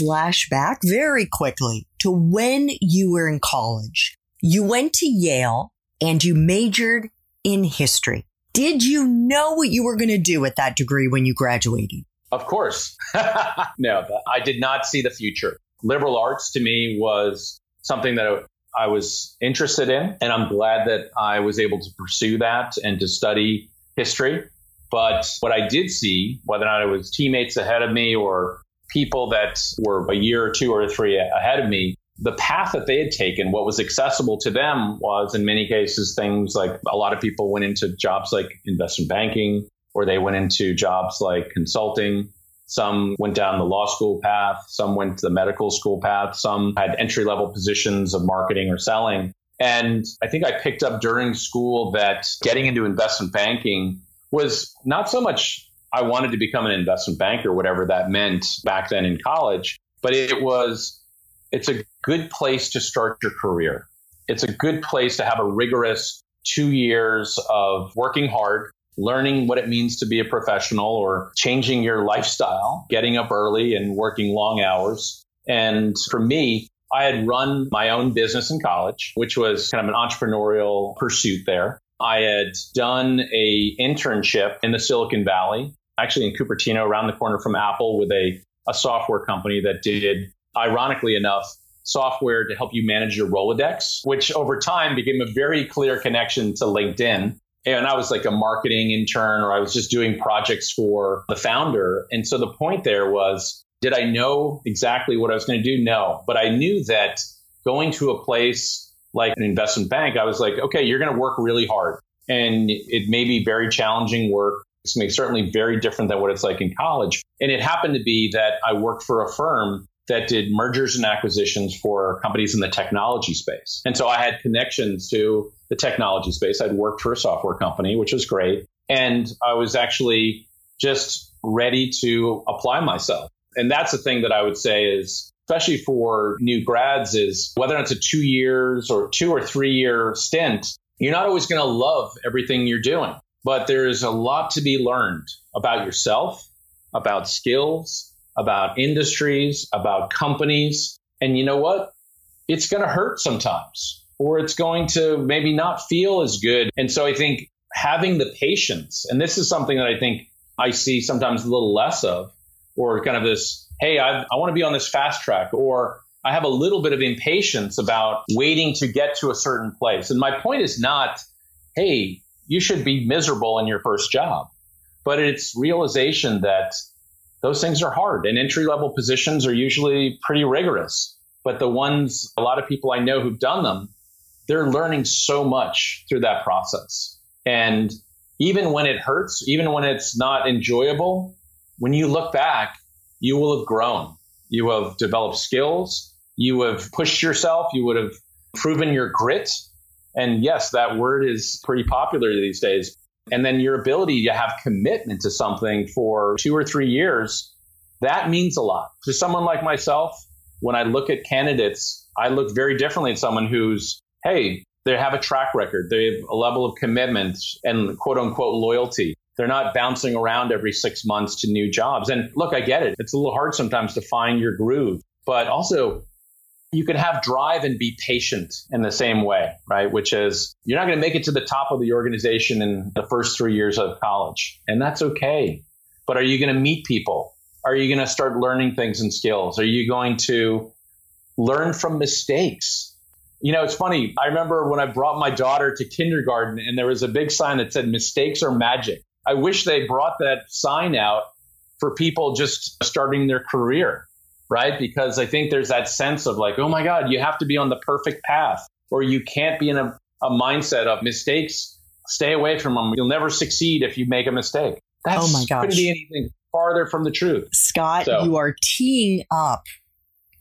flashback very quickly to when you were in college. You went to Yale and you majored in history. Did you know what you were going to do with that degree when you graduated? Of course. No, I did not see the future. Liberal arts to me was something that I was interested in, and I'm glad that I was able to pursue that and to study history. But what I did see, whether or not it was teammates ahead of me or people that were a year or two or three ahead of me, the path that they had taken, what was accessible to them was in many cases things like a lot of people went into jobs like investment banking, or they went into jobs like consulting. Some went down the law school path. Some went to the medical school path. Some had entry-level positions of marketing or selling. And I think I picked up during school that getting into investment banking was not so much I wanted to become an investment banker, whatever that meant back then in college, but it's a good place to start your career. It's a good place to have a rigorous 2 years of working hard, learning what it means to be a professional or changing your lifestyle, getting up early and working long hours. And for me, I had run my own business in college, which was kind of an entrepreneurial pursuit there. I had done an internship in the Silicon Valley, actually in Cupertino, around the corner from Apple, with a software company that did, ironically enough, software to help you manage your Rolodex, which over time became a very clear connection to LinkedIn. And I was like a marketing intern, or I was just doing projects for the founder. And so the point there was, did I know exactly what I was going to do? No. But I knew that going to a place like an investment bank, I was like, okay, you're going to work really hard. And it may be very challenging work. It's certainly very different than what it's like in college. And it happened to be that I worked for a firm that did mergers and acquisitions for companies in the technology space. And so I had connections to the technology space. I'd worked for a software company, which was great. And I was actually just ready to apply myself. And that's the thing that I would say is, especially for new grads, is whether it's a 2 years or 2 or 3 year stint, you're not always going to love everything you're doing. But there is a lot to be learned about yourself, about skills, about industries, about companies. And you know what? It's going to hurt sometimes, or it's going to maybe not feel as good. And so I think having the patience, and this is something that I think I see sometimes a little less of, or kind of this, hey, I want to be on this fast track, or I have a little bit of impatience about waiting to get to a certain place. And my point is not, hey, you should be miserable in your first job, but it's realization that those things are hard, and entry-level positions are usually pretty rigorous. But the ones, a lot of people I know who've done them, they're learning so much through that process. And even when it hurts, even when it's not enjoyable, when you look back, you will have grown. You have developed skills. You have pushed yourself. You would have proven your grit. And yes, that word is pretty popular these days. And then your ability to have commitment to something for 2 or 3 years, that means a lot. To someone like myself, when I look at candidates, I look very differently at someone who's, hey, they have a track record. They have a level of commitment and quote unquote loyalty. They're not bouncing around every 6 months to new jobs. And look, I get it. It's a little hard sometimes to find your groove, but also you can have drive and be patient in the same way, right? Which is, you're not going to make it to the top of the organization in the first 3 years of college, and that's okay. But are you going to meet people? Are you going to start learning things and skills? Are you going to learn from mistakes? You know, it's funny. I remember when I brought my daughter to kindergarten and there was a big sign that said mistakes are magic. I wish they brought that sign out for people just starting their career, right? Because I think there's that sense of like, oh my God, you have to be on the perfect path or you can't be in a mindset of mistakes. Stay away from them. You'll never succeed if you make a mistake. That's oh my gosh. Couldn't be anything farther from the truth. Scott, You are teeing up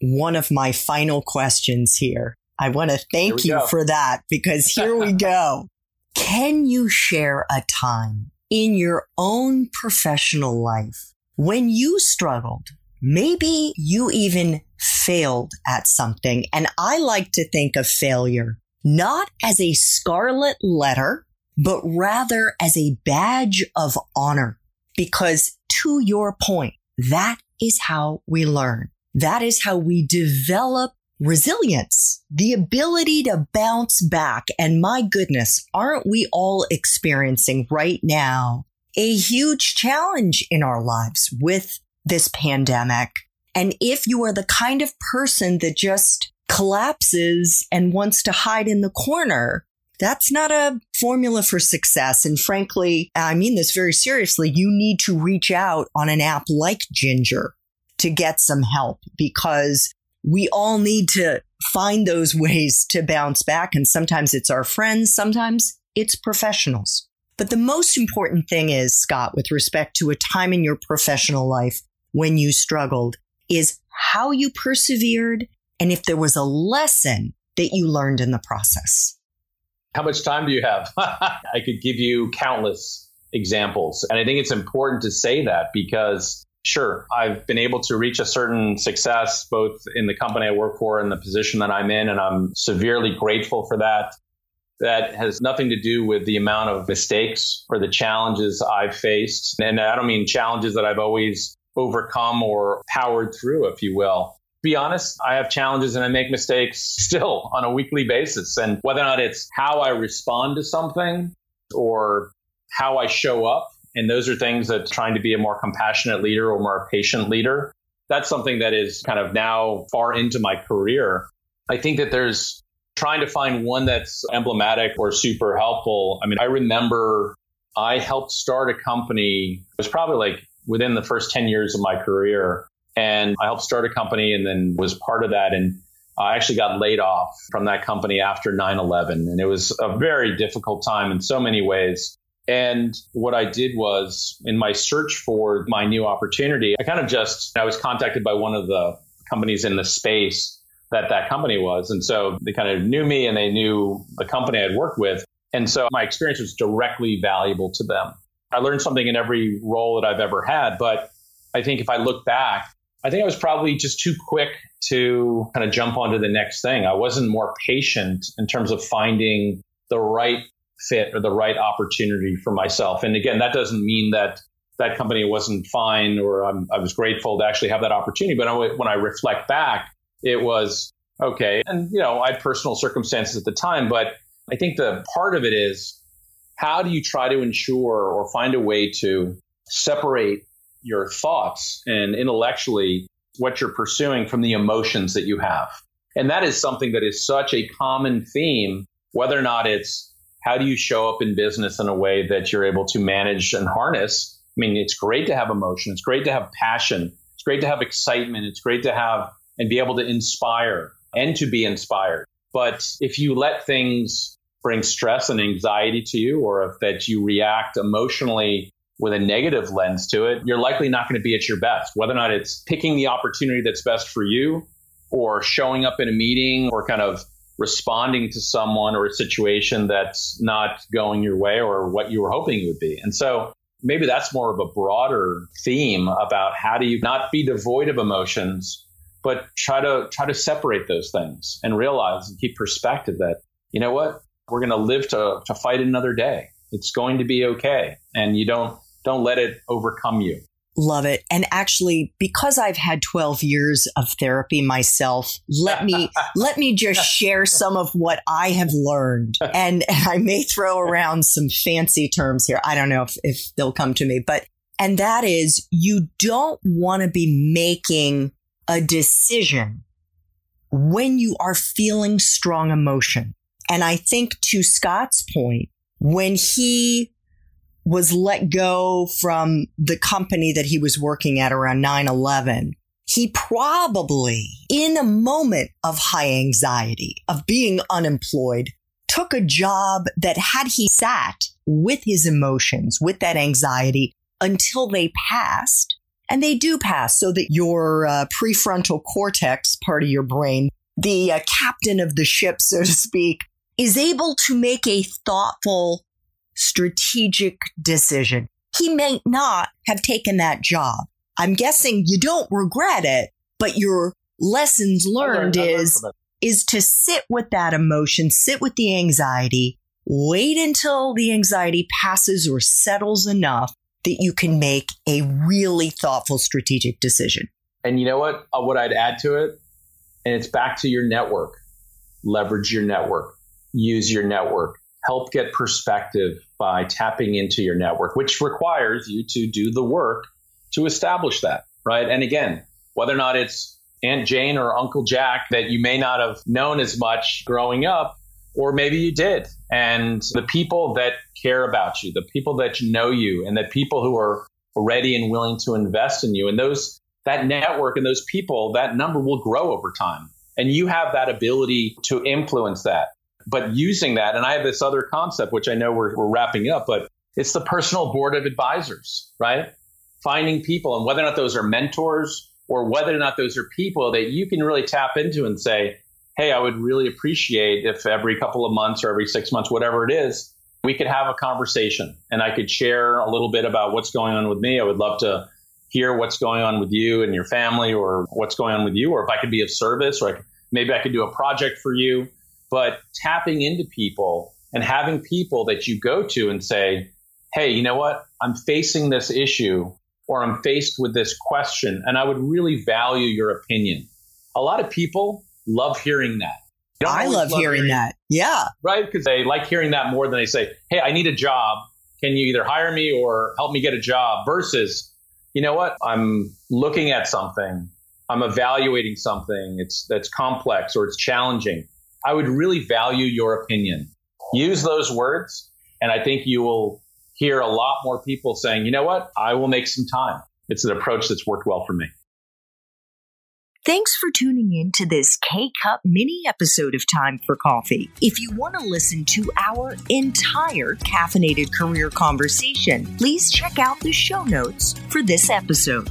one of my final questions here. I want to thank you for that because here we go. Can you share a time in your own professional life when you struggled? Maybe you even failed at something. And I like to think of failure not as a scarlet letter, but rather as a badge of honor. Because to your point, that is how we learn. That is how we develop resilience, the ability to bounce back. And my goodness, aren't we all experiencing right now a huge challenge in our lives with this pandemic? And if you are the kind of person that just collapses and wants to hide in the corner, that's not a formula for success. And frankly, I mean this very seriously, you need to reach out on an app like Ginger to get some help because we all need to find those ways to bounce back. And sometimes it's our friends, sometimes it's professionals. But the most important thing is, Scott, with respect to a time in your professional life when you struggled, is how you persevered and if there was a lesson that you learned in the process. How much time do you have? I could give you countless examples. And I think it's important to say that because sure, I've been able to reach a certain success, both in the company I work for and the position that I'm in, and I'm severely grateful for that. That has nothing to do with the amount of mistakes or the challenges I've faced. And I don't mean challenges that I've always overcome or powered through, if you will. To be honest, I have challenges and I make mistakes still on a weekly basis. And whether or not it's how I respond to something or how I show up, and those are things that trying to be a more compassionate leader or more patient leader, that's something that is kind of now far into my career. I think that there's trying to find one that's emblematic or super helpful. I mean, I remember I helped start a company. It was probably like within the first 10 years of my career. And I helped start a company and then was part of that. And I actually got laid off from that company after 9/11. And it was a very difficult time in so many ways. And what I did was, in my search for my new opportunity, I was contacted by one of the companies in the space that company was. And so they kind of knew me and they knew the company I'd worked with. And so my experience was directly valuable to them. I learned something in every role that I've ever had. But I think if I look back, I think I was probably just too quick to kind of jump onto the next thing. I wasn't more patient in terms of finding the right fit or the right opportunity for myself. And again, that doesn't mean that that company wasn't fine or I was grateful to actually have that opportunity. But when I reflect back, it was okay. And, you know, I had personal circumstances at the time, but I think the part of it is how do you try to ensure or find a way to separate your thoughts and intellectually what you're pursuing from the emotions that you have? And that is something that is such a common theme, whether or not it's how do you show up in business in a way that you're able to manage and harness? I mean, it's great to have emotion. It's great to have passion. It's great to have excitement. It's great to have and be able to inspire and to be inspired. But if you let things bring stress and anxiety to you, or if that you react emotionally with a negative lens to it, you're likely not going to be at your best, whether or not it's picking the opportunity that's best for you or showing up in a meeting or kind of responding to someone or a situation that's not going your way or what you were hoping it would be. And so maybe that's more of a broader theme about how do you not be devoid of emotions, but try to separate those things and realize and keep perspective that, you know what, we're going to live to fight another day. It's going to be okay. And you don't let it overcome you. Love it. And actually, because I've had 12 years of therapy myself, let me just share some of what I have learned. And I may throw around some fancy terms here. I don't know if they'll come to me, and that is you don't want to be making a decision when you are feeling strong emotion. And I think to Scott's point, when he was let go from the company that he was working at around 9/11, he probably, in a moment of high anxiety, of being unemployed, took a job that had he sat with his emotions, with that anxiety until they passed, and they do pass so that your prefrontal cortex, part of your brain, the captain of the ship, so to speak, is able to make a thoughtful, strategic decision. He may not have taken that job. I'm guessing you don't regret it, but your lessons learned is to sit with that emotion, sit with the anxiety, wait until the anxiety passes or settles enough that you can make a really thoughtful strategic decision. And you know what I'd add to it, and it's back to your network. Leverage your network, use your network, help get perspective by tapping into your network, which requires you to do the work to establish that, right? And again, whether or not it's Aunt Jane or Uncle Jack that you may not have known as much growing up, or maybe you did. And the people that care about you, the people that know you, and the people who are ready and willing to invest in you, and those, that network and those people, that number will grow over time. And you have that ability to influence that. But using that, and I have this other concept, which I know we're wrapping up, but it's the personal board of advisors, right? Finding people, and whether or not those are mentors or whether or not those are people that you can really tap into and say, hey, I would really appreciate if every couple of months or every 6 months, whatever it is, we could have a conversation and I could share a little bit about what's going on with me. I would love to hear what's going on with you and your family, or what's going on with you, or if I could be of service, or maybe I could do a project for you. But tapping into people and having people that you go to and say, hey, you know what? I'm facing this issue, or I'm faced with this question, and I would really value your opinion. A lot of people love hearing that. I love hearing that. Yeah. Right? Because they like hearing that more than they say, hey, I need a job. Can you either hire me or help me get a job? Versus, you know what? I'm looking at something. I'm evaluating something. That's complex, or it's challenging. I would really value your opinion. Use those words, and I think you will hear a lot more people saying, you know what? I will make some time. It's an approach that's worked well for me. Thanks for tuning in to this K-Cup mini episode of Time for Coffee. If you want to listen to our entire caffeinated career conversation, please check out the show notes for this episode.